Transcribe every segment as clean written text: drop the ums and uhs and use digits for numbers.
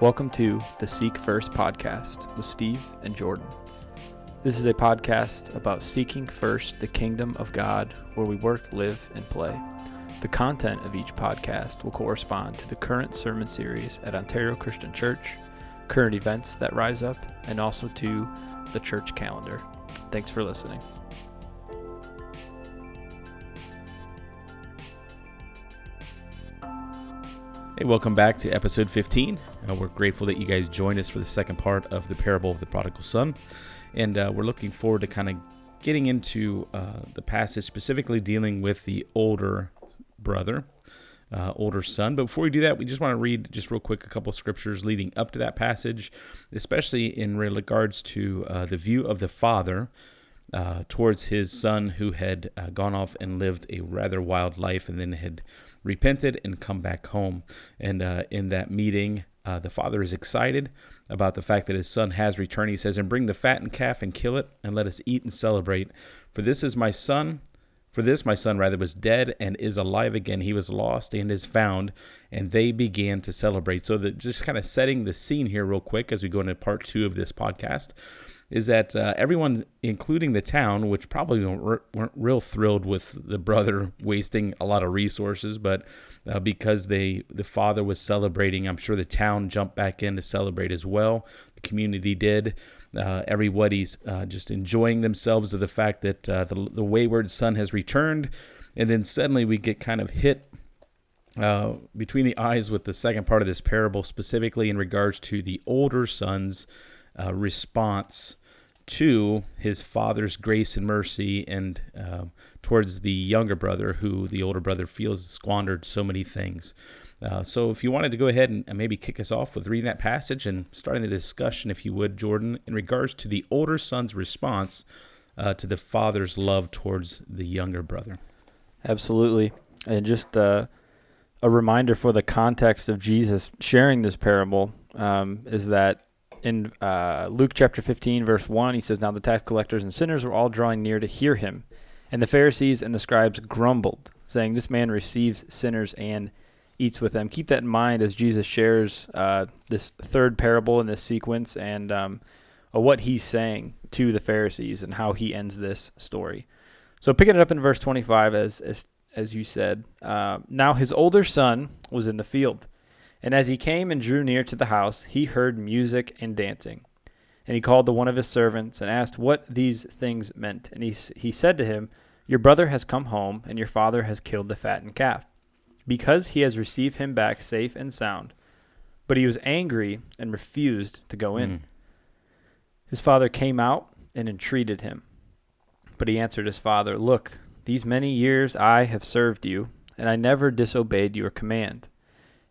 Welcome to the Seek First podcast with Steve and Jordan. This is a podcast about seeking first the kingdom of God where we work, live, and play. The content of each podcast will correspond to the current sermon series at Ontario Christian Church, current events that rise up, and also to the church calendar. Thanks for listening. Hey, welcome back to episode 15. We're grateful that you guys joined us for the second part of the parable of the prodigal son. And we're looking forward to kind of getting into the passage specifically dealing with the older brother, older son. But before we do that, we just want to read just real quick a couple of scriptures leading up to that passage, especially in regards to the view of the father towards his son who had gone off and lived a rather wild life and then had repented and come back home. And in that meeting, the father is excited about the fact that his son has returned. He says, "And bring the fattened calf and kill it, and let us eat and celebrate. For this my son was dead and is alive again. He was lost and is found." And they began to celebrate. So just kind of setting the scene here real quick as we go into part two of this podcast is that everyone, including the town, which probably weren't real thrilled with the brother wasting a lot of resources, but because the father was celebrating, I'm sure the town jumped back in to celebrate as well. The community did. Everybody's just enjoying themselves of the fact that the wayward son has returned. And then suddenly we get kind of hit between the eyes with the second part of this parable, specifically in regards to the older son's response to his father's grace and mercy and towards the younger brother who the older brother feels squandered so many things. So if you wanted to go ahead and maybe kick us off with reading that passage and starting the discussion, if you would, Jordan, in regards to the older son's response to the father's love towards the younger brother. Absolutely. And just a reminder for the context of Jesus sharing this parable is that in Luke chapter 15, verse 1, he says, "Now the tax collectors and sinners were all drawing near to hear him. And the Pharisees and the scribes grumbled, saying, 'This man receives sinners and eats with them.'" Keep that in mind as Jesus shares this third parable in this sequence and what he's saying to the Pharisees and how he ends this story. So picking it up in verse 25, as you said, "Now his older son was in the field. And as he came and drew near to the house, he heard music and dancing. And he called to one of his servants and asked what these things meant. And he said to him, 'Your brother has come home, and your father has killed the fattened calf, because he has received him back safe and sound.' But he was angry and refused to go in. His father came out and entreated him. But he answered his father, 'Look, these many years I have served you, and I never disobeyed your command.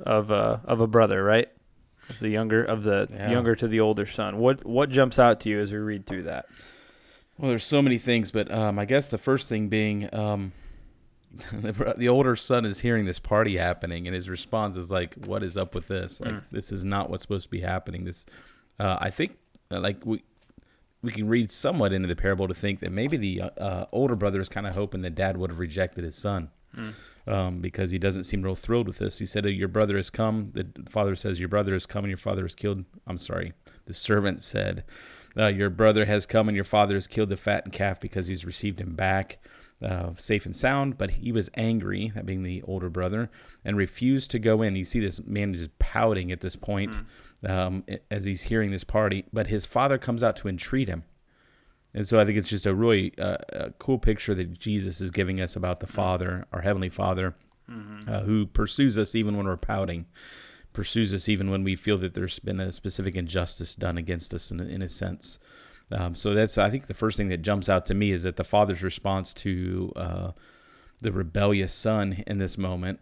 of a brother, right? Younger to the older son. What jumps out to you as we read through that? Well, there's so many things, but I guess the first thing being the older son is hearing this party happening, and his response is like, "What is up with this? Like, this is not what's supposed to be happening." This, I think, like we can read somewhat into the parable to think that maybe the older brother is kind of hoping that dad would have rejected his son. Because he doesn't seem real thrilled with this. He said, "Your brother has come." The father says, "Your brother has come and your father is killed." I'm sorry. The servant said, "Your brother has come and your father has killed the fattened calf because he's received him back safe and sound." But he was angry, that being the older brother, and refused to go in. You see this man just pouting at this point as he's hearing this party. But his father comes out to entreat him. And so I think it's just a really a cool picture that Jesus is giving us about the Father, our Heavenly Father, who pursues us even when we're pouting, pursues us even when we feel that there's been a specific injustice done against us in a sense. So that's, I think, the first thing that jumps out to me is that the Father's response to the rebellious son in this moment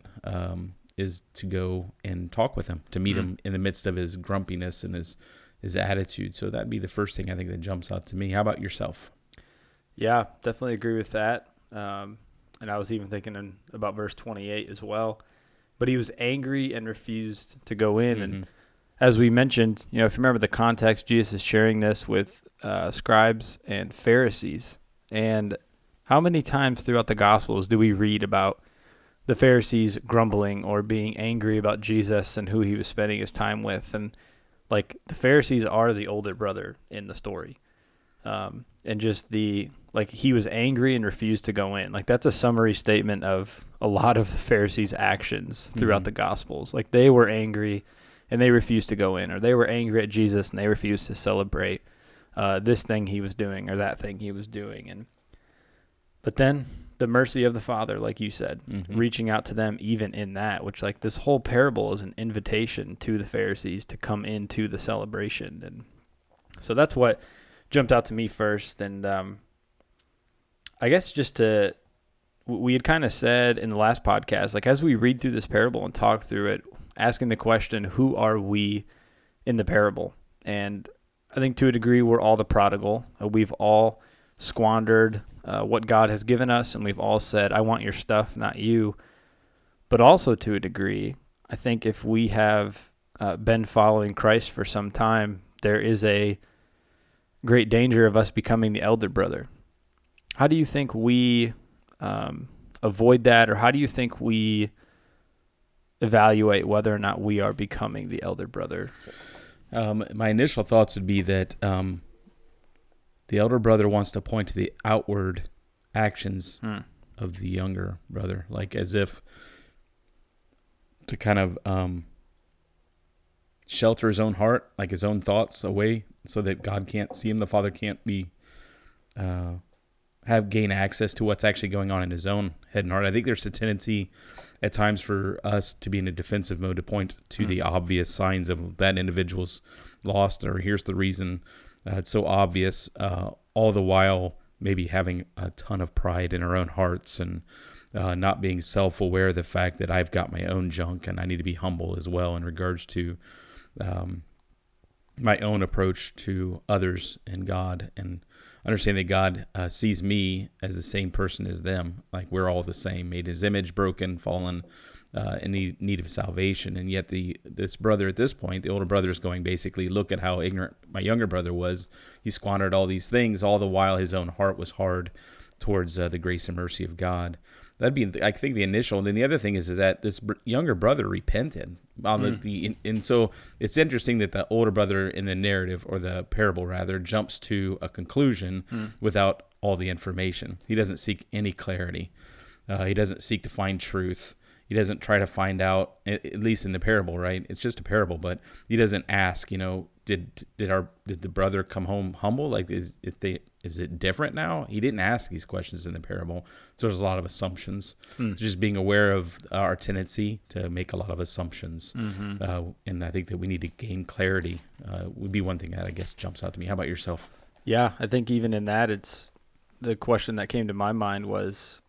is to go and talk with him, to meet him in the midst of his grumpiness and his attitude. So that'd be the first thing I think that jumps out to me. How about yourself? Yeah, definitely agree with that. And I was even thinking about verse 28 as well. But he was angry and refused to go in. Mm-hmm. And as we mentioned, you know, if you remember the context, Jesus is sharing this with scribes and Pharisees. And how many times throughout the Gospels do we read about the Pharisees grumbling or being angry about Jesus and who he was spending his time with? And like the Pharisees are the older brother in the story. And just he was angry and refused to go in. Like that's a summary statement of a lot of the Pharisees' actions throughout the Gospels. Like they were angry and they refused to go in, or they were angry at Jesus and they refused to celebrate this thing he was doing or that thing he was doing. But then the mercy of the Father, like you said, reaching out to them even in that, which like this whole parable is an invitation to the Pharisees to come into the celebration. And so that's what jumped out to me first. And I guess we had kind of said in the last podcast, like as we read through this parable and talk through it, asking the question, who are we in the parable? And I think to a degree, we're all the prodigal. We've all squandered what God has given us, and we've all said, I want your stuff, not you. But also to a degree, I think if we have been following Christ for some time, there is a great danger of us becoming the elder brother. How do you think we avoid that, or how do you think we evaluate whether or not we are becoming the elder brother? My initial thoughts would be that the elder brother wants to point to the outward actions of the younger brother, like as if to kind of shelter his own heart, like his own thoughts away, so that God can't see him, the Father can't be gain access to what's actually going on in his own head and heart. I think there's a tendency at times for us to be in a defensive mode, to point to the obvious signs of that individual's lost, or here's the reason it's so obvious, all the while maybe having a ton of pride in our own hearts and not being self-aware of the fact that I've got my own junk and I need to be humble as well in regards to my own approach to others and God, and understand that God sees me as the same person as them. Like we're all the same, made his image, broken, fallen, in need of salvation. And yet this brother at this point, the older brother, is going basically, look at how ignorant my younger brother was. He squandered all these things, all the while his own heart was hard towards the grace and mercy of God. That'd be, I think, the initial. And then the other thing is that this younger brother repented. And so it's interesting that the older brother in the narrative, or the parable rather, jumps to a conclusion without all the information. He doesn't seek any clarity. He doesn't seek to find truth. He doesn't try to find out, at least in the parable, right? It's just a parable, but he doesn't ask, you know, did the brother come home humble? Like, is it different now? He didn't ask these questions in the parable, so there's a lot of assumptions. Just being aware of our tendency to make a lot of assumptions, and I think that we need to gain clarity would be one thing that I guess jumps out to me. How about yourself? Yeah, I think even in that, it's the question that came to my mind was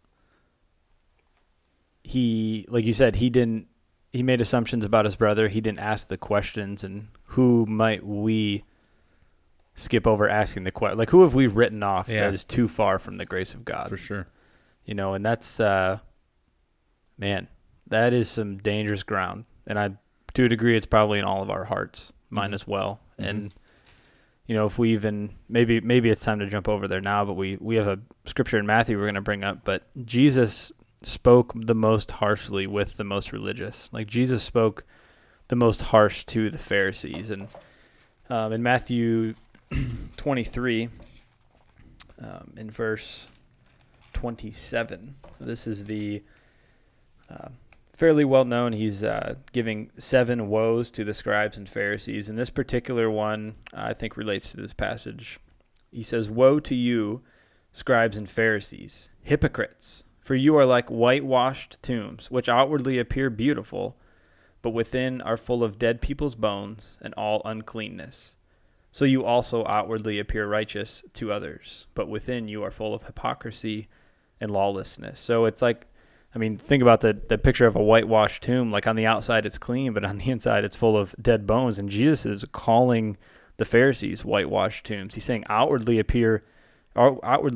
he, like you said, he made assumptions about his brother. He didn't ask the questions. And who might we skip over asking the question? Like, who have we written off that is too far from the grace of God? For sure. You know, and that's, man, that is some dangerous ground. And to a degree, it's probably in all of our hearts, mine as well. Mm-hmm. And, you know, if we even, maybe it's time to jump over there now, but we have a scripture in Matthew we're going to bring up, but Jesus spoke the most harshly with the most religious. Like Jesus spoke the most harsh to the Pharisees. And in Matthew 23, in verse 27, this is the fairly well known. He's giving seven woes to the scribes and Pharisees. And this particular one, I think, relates to this passage. He says, "Woe to you, scribes and Pharisees, hypocrites! For you are like whitewashed tombs, which outwardly appear beautiful, but within are full of dead people's bones and all uncleanness. So you also outwardly appear righteous to others, but within you are full of hypocrisy and lawlessness." So it's like I mean, think about the picture of a whitewashed tomb. Like, on the outside it's clean, but on the inside it's full of dead bones. And Jesus is calling the Pharisees whitewashed tombs. He's saying, outwardly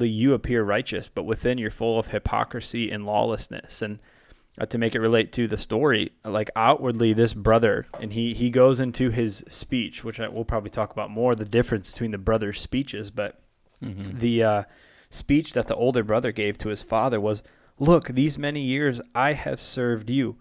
you appear righteous, but within you're full of hypocrisy and lawlessness. And to make it relate to the story, like, outwardly this brother, and he goes into his speech, which we'll probably talk about more, the difference between the brother's speeches, but the speech that the older brother gave to his father was, "Look, these many years I have served you."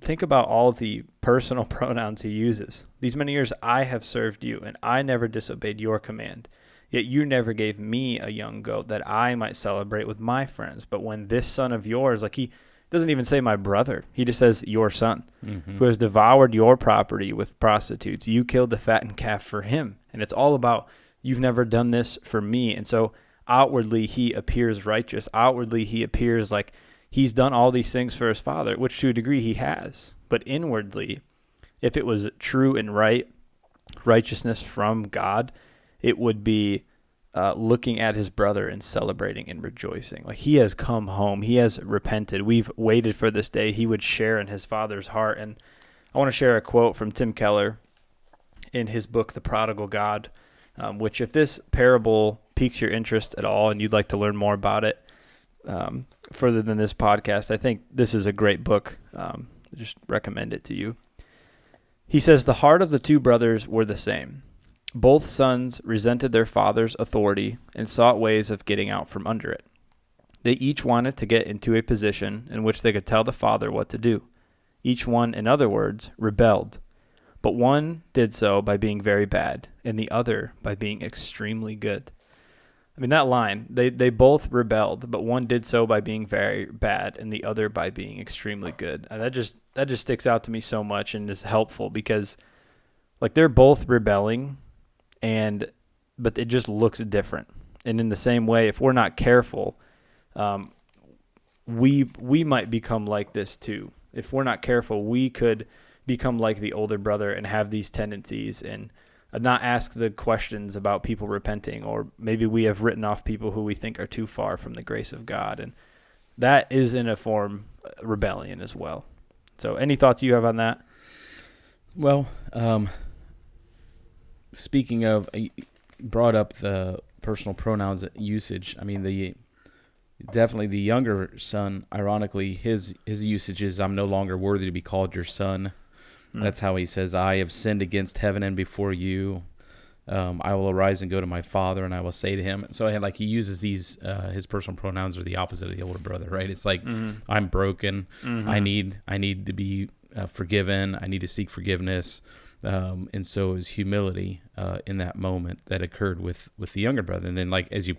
Think about all the personal pronouns he uses. These many years I have served you, and I never disobeyed your command. Yet you never gave me a young goat that I might celebrate with my friends. But when this son of yours, like, he doesn't even say my brother. He just says your son, who has devoured your property with prostitutes. You killed the fattened calf for him. And it's all about, you've never done this for me. And so outwardly he appears righteous. Outwardly he appears like he's done all these things for his father, which to a degree he has. But inwardly, if it was true and righteousness from God, it would be looking at his brother and celebrating and rejoicing. Like, he has come home. He has repented. We've waited for this day. He would share in his father's heart. And I want to share a quote from Tim Keller in his book, The Prodigal God, which, if this parable piques your interest at all and you'd like to learn more about it further than this podcast, I think this is a great book. I just recommend it to you. He says, "The heart of the two brothers were the same. Both sons resented their father's authority and sought ways of getting out from under it. They each wanted to get into a position in which they could tell the father what to do. Each one, in other words, rebelled. But one did so by being very bad, and the other by being extremely good." I mean, that line, they both rebelled, but one did so by being very bad, and the other by being extremely good. And that just sticks out to me so much and is helpful, because, like, they're both rebelling, but it just looks different. And in the same way, if we're not careful, we might become like this too. If we're not careful, we could become like the older brother and have these tendencies and not ask the questions about people repenting, or maybe we have written off people who we think are too far from the grace of God. And that is, in a form, rebellion as well. So any thoughts you have on that? Well, speaking of, you brought up the personal pronouns usage. I mean, the younger son, ironically, his usage is, "I'm no longer worthy to be called your son." Mm. That's how he says, "I have sinned against heaven and before you. I will arise and go to my father, and I will say to him." So, like, he uses these, his personal pronouns are the opposite of the older brother, right? It's like, I'm broken. Mm-hmm. I need to be forgiven. I need to seek forgiveness. And so it was humility in that moment that occurred with the younger brother. And then, like, as you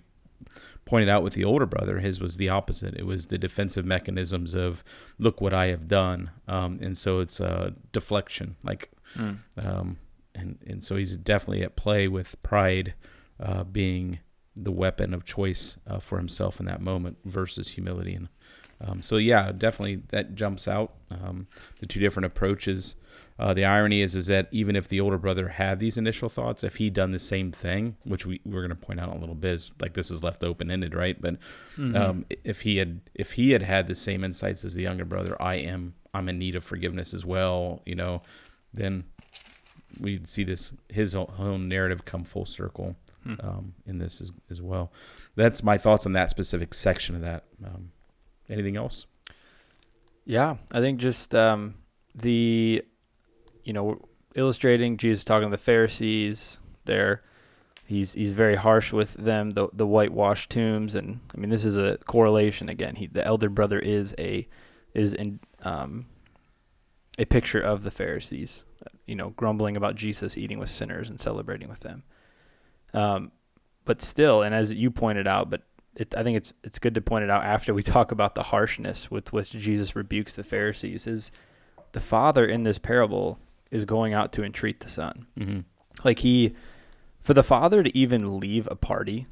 pointed out with the older brother, his was the opposite. It was the defensive mechanisms of, "Look what I have done." And so it's a deflection, like, and so he's definitely at play with pride being the weapon of choice for himself in that moment versus humility. And so, yeah, definitely that jumps out, the two different approaches. The irony is that even if the older brother had these initial thoughts, if he'd done the same thing, which we're going to point out in a little bit, is, like, this is left open-ended, right? But if he had the same insights as the younger brother, I'm in need of forgiveness as well, you know, then we'd see his own narrative come full circle in this as well. That's my thoughts on that specific section of that. Anything else? Yeah, I think just you know, illustrating Jesus talking to the Pharisees there. He's very harsh with them, the whitewashed tombs. And I mean, this is a correlation again. The elder brother is a picture of the Pharisees, you know, grumbling about Jesus eating with sinners and celebrating with them. But still, and as you pointed out, I think it's good to point it out after we talk about the harshness with which Jesus rebukes the Pharisees, is the father in this parable is going out to entreat the son. Mm-hmm. Like, for the father to even leave a party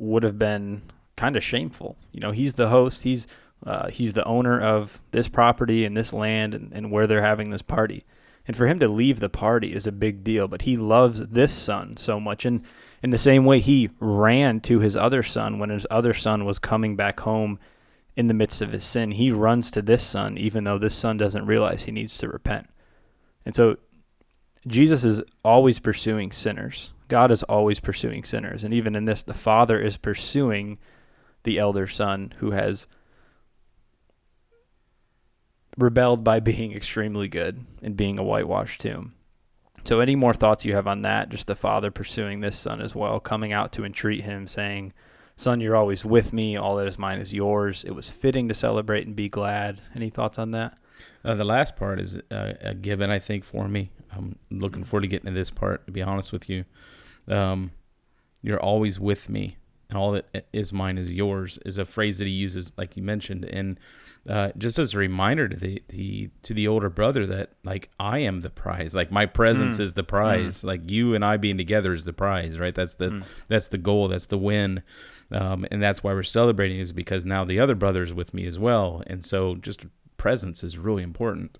would have been kind of shameful. You know, he's the host, he's the owner of this property and this land and where they're having this party. And for him to leave the party is a big deal, but he loves this son so much. And in the same way, he ran to his other son when his other son was coming back home in the midst of his sin, he runs to this son, even though this son doesn't realize he needs to repent. And so Jesus is always pursuing sinners. God is always pursuing sinners. And even in this, the father is pursuing the elder son who has rebelled by being extremely good and being a whitewashed tomb. So any more thoughts you have on that, just the father pursuing this son as well, coming out to entreat him, saying, "Son, you're always with me. All that is mine is yours. It was fitting to celebrate and be glad." Any thoughts on that? The last part is a given, I think, for me. I'm looking forward to getting to this part, to be honest with you. You're always with me, and all that is mine is yours is a phrase that he uses, like you mentioned, and just as a reminder to the older brother that, like, I am the prize, like my presence is the prize, like you and I being together is the prize, right? That's the goal, that's the win, and that's why we're celebrating, is because now the other brother is with me as well, and so just presence is really important.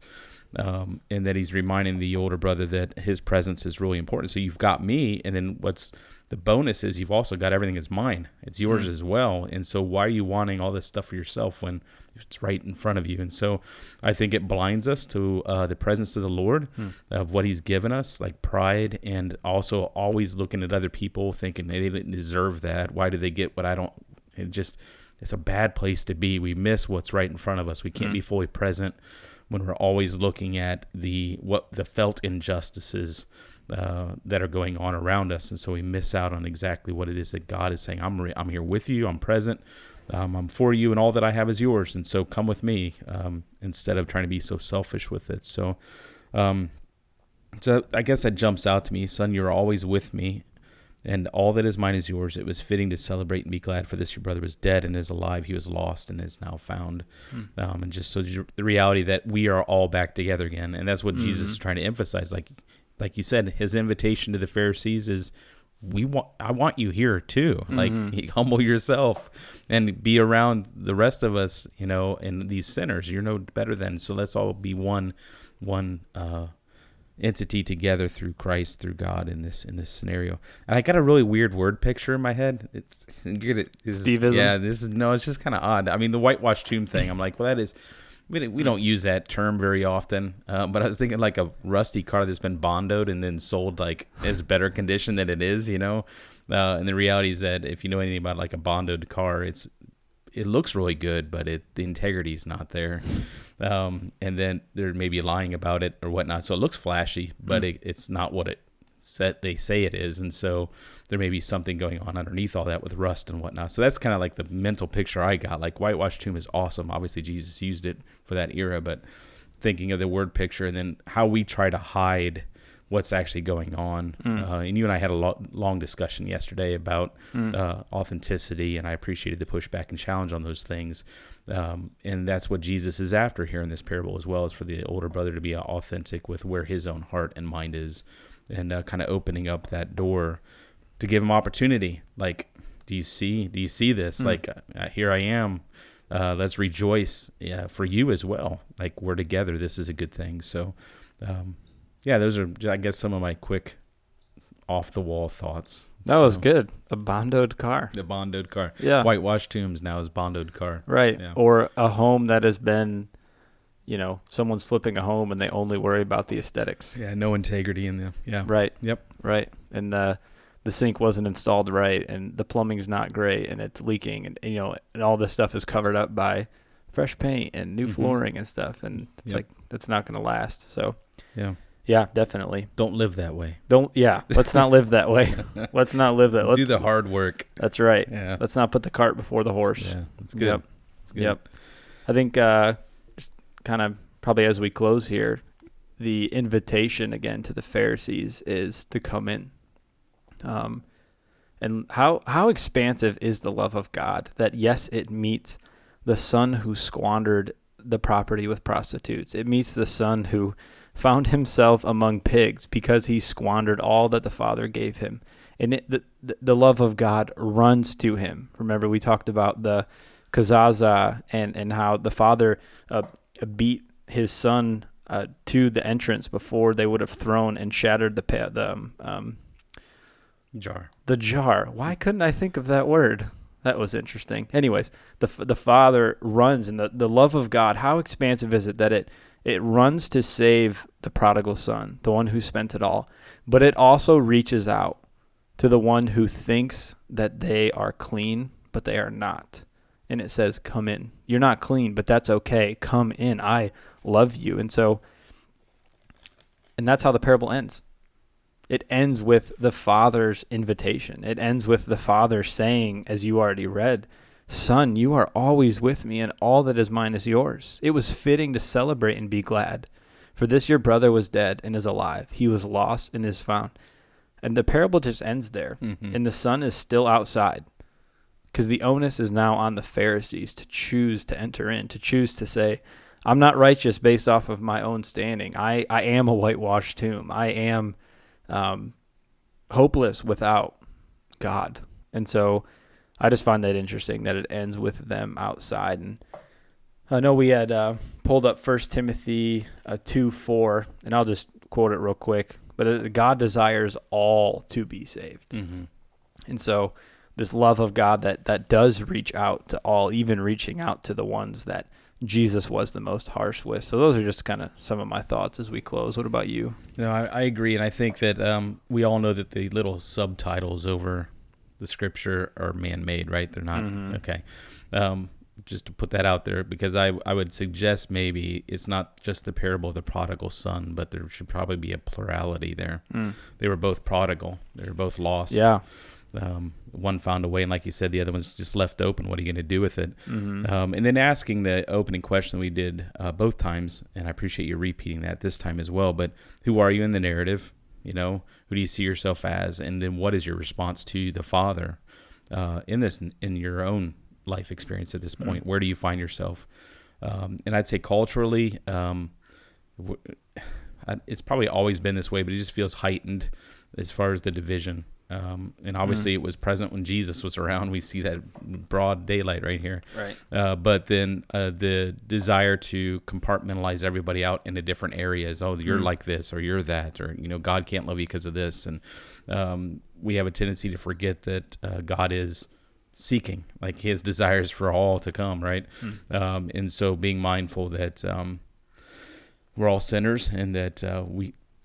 And that he's reminding the older brother that his presence is really important. So you've got me, and then what's the bonus is you've also got everything that's mine. It's yours as well. And so why are you wanting all this stuff for yourself when it's right in front of you? And so I think it blinds us to the presence of the Lord, of what he's given us, like pride, and also always looking at other people thinking they didn't deserve that. Why do they get what I don't? It's a bad place to be. We miss what's right in front of us. We can't be fully present when we're always looking at the felt injustices that are going on around us, and so we miss out on exactly what it is that God is saying. I'm here with you. I'm present. I'm for you, and all that I have is yours. And so come with me, instead of trying to be so selfish with it. So I guess that jumps out to me. Son, you're always with me, and all that is mine is yours. It was fitting to celebrate and be glad, for this your brother was dead and is alive. He was lost and is now found. And just so the reality that we are all back together again. And that's what Jesus is trying to emphasize. Like you said, his invitation to the Pharisees is, I want you here too. Like, humble yourself and be around the rest of us, and these sinners. You're no better than. So let's all be one entity together through Christ, through God in this scenario. And I got a really weird word picture in my head. It's Steveism. Yeah, it's just kind of odd. I mean, the whitewashed tomb thing, I'm like, well, that is, we don't use that term very often, but I was thinking like a rusty car that's been bondoed and then sold like as better condition than it is, and the reality is that if you know anything about like a bondoed car, it looks really good, but the integrity is not there. And then they're maybe lying about it or whatnot. So it looks flashy, but it's not what they say it is. And so there may be something going on underneath all that with rust and whatnot. So that's kind of like the mental picture I got. Like, whitewashed tomb is awesome. Obviously, Jesus used it for that era, but thinking of the word picture and then how we try to hide what's actually going on. And you and I had a long discussion yesterday about authenticity, and I appreciated the pushback and challenge on those things. And that's what Jesus is after here in this parable as well, is for the older brother to be authentic with where his own heart and mind is, and kind of opening up that door to give him opportunity. Like, do you see this? Like, here I am. Let's rejoice for you as well. Like, we're together. This is a good thing. So, yeah, those are, I guess, some of my quick off-the-wall thoughts. That was good. A bondoed car. The bondoed car. Yeah. Whitewashed tombs now is bondoed car. Right. Yeah. Or a home that has been, someone's flipping a home and they only worry about the aesthetics. Yeah, no integrity in them. Yeah. Right. Yep. Right. And the sink wasn't installed right, and the plumbing's not great, and it's leaking, and and all this stuff is covered up by fresh paint and new flooring and stuff, and it's like, that's not going to last. So, yeah. Yeah, definitely. Don't live that way. Let's not live that way. Let's not live that. Do the hard work. That's right. Yeah. Let's not put the cart before the horse. Yeah, that's good. Yep. I think kind of probably as we close here, the invitation again to the Pharisees is to come in. And how expansive is the love of God that, yes, it meets the son who squandered the property with prostitutes. It meets the son who found himself among pigs because he squandered all that the father gave him. And the love of God runs to him. Remember, we talked about the kazaza and how the father beat his son to the entrance before they would have thrown and shattered the jar. Why couldn't I think of that word? That was interesting. Anyways, the Father runs, and the love of God, how expansive is it that it runs to save the prodigal son, the one who spent it all, but it also reaches out to the one who thinks that they are clean, but they are not. And it says, come in. You're not clean, but that's okay. Come in. I love you. And so, and that's how the parable ends. It ends with the Father's invitation. It ends with the Father saying, as you already read, Son, you are always with me, and all that is mine is yours. It was fitting to celebrate and be glad. For this your brother was dead and is alive. He was lost and is found. And the parable just ends there. Mm-hmm. And the son is still outside, because the onus is now on the Pharisees to choose to enter in, to choose to say, I'm not righteous based off of my own standing. I am a whitewashed tomb. I am hopeless without God. And so I just find that interesting that it ends with them outside. And I know we had pulled up 1 Timothy 2:4, and I'll just quote it real quick. But God desires all to be saved. Mm-hmm. And so this love of God that does reach out to all, even reaching out to the ones that Jesus was the most harsh with. So those are just kind of some of my thoughts as we close. What about you? No, I agree. And I think that we all know that the little subtitles over the scripture are man-made, right? They're not. Mm-hmm. Okay. Just to put that out there, because I would suggest maybe it's not just the parable of the prodigal son, but there should probably be a plurality there. Mm. They were both prodigal. They were both lost. Yeah. One found a way, and like you said, the other one's just left open. What are you going to do with it? Mm-hmm. And then asking the opening question we did both times, and I appreciate you repeating that this time as well, but who are you in the narrative? You know, who do you see yourself as? And then what is your response to the Father in your own life experience at this point? Mm-hmm. Where do you find yourself? And I'd say culturally, it's probably always been this way, but it just feels heightened as far as the division. And obviously it was present when Jesus was around. We see that broad daylight right here. Right. But then the desire to compartmentalize everybody out into different areas. Oh, you're like this, or you're that, or, you know, God can't love you because of this. And we have a tendency to forget that God is seeking, like his desires for all to come, right? Mm. And so being mindful that we're all sinners, and that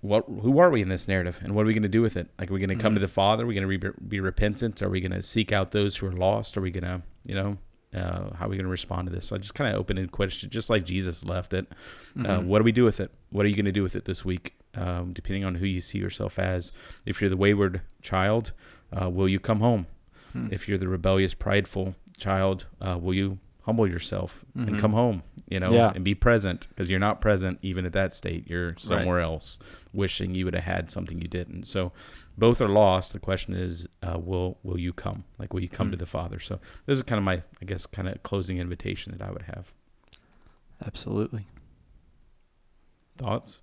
who are we in this narrative, and what are we going to do with it? Like, are we going to come to the Father? Are we going to be repentant? Are we going to seek out those who are lost? Are we going to, you know, how are we going to respond to this? So I just kind of open-ended question, just like Jesus left it. What do we do with it? What are you going to do with it this week? Depending on who you see yourself as. If you're the wayward child, will you come home? Mm. If you're the rebellious, prideful child, will you humble yourself and come home, you know, and be present, because you're not present even at that state. You're somewhere else wishing you would have had something you didn't. So both are lost. The question is, will you come? Like, will you come to the Father? So those are kind of my, I guess, kind of closing invitation that I would have. Absolutely. Thoughts?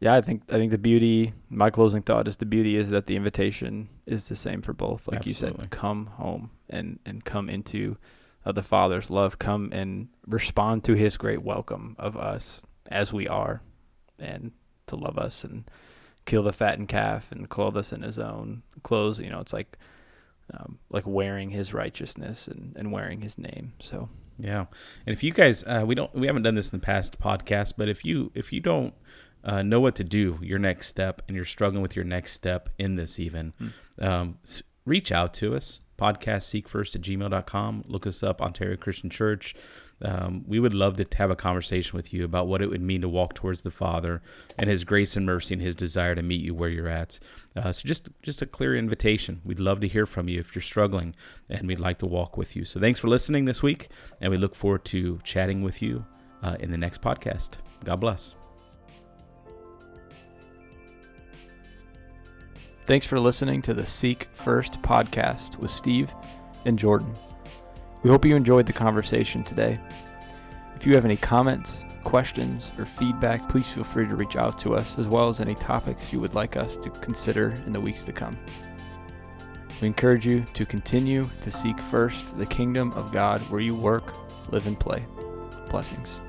Yeah, I think the beauty, my closing thought is, the beauty is that the invitation is the same for both. Like you said, come home and come into the Father's love. Come and respond to his great welcome of us as we are, and to love us and kill the fattened calf and clothe us in his own clothes. You know, it's like wearing his righteousness and wearing his name. So yeah. And if you guys, we haven't done this in the past podcast, but if you don't know what to do, your next step, and you're struggling with your next step in this even, reach out to us, podcastseekfirst@gmail.com. Look us up, Ontario Christian Church. We would love to have a conversation with you about what it would mean to walk towards the Father and his grace and mercy and his desire to meet you where you're at. So just a clear invitation. We'd love to hear from you if you're struggling, and we'd like to walk with you. So thanks for listening this week, and we look forward to chatting with you in the next podcast. God bless. Thanks for listening to the Seek First podcast with Steve and Jordan. We hope you enjoyed the conversation today. If you have any comments, questions, or feedback, please feel free to reach out to us, as well as any topics you would like us to consider in the weeks to come. We encourage you to continue to seek first the kingdom of God where you work, live, and play. Blessings.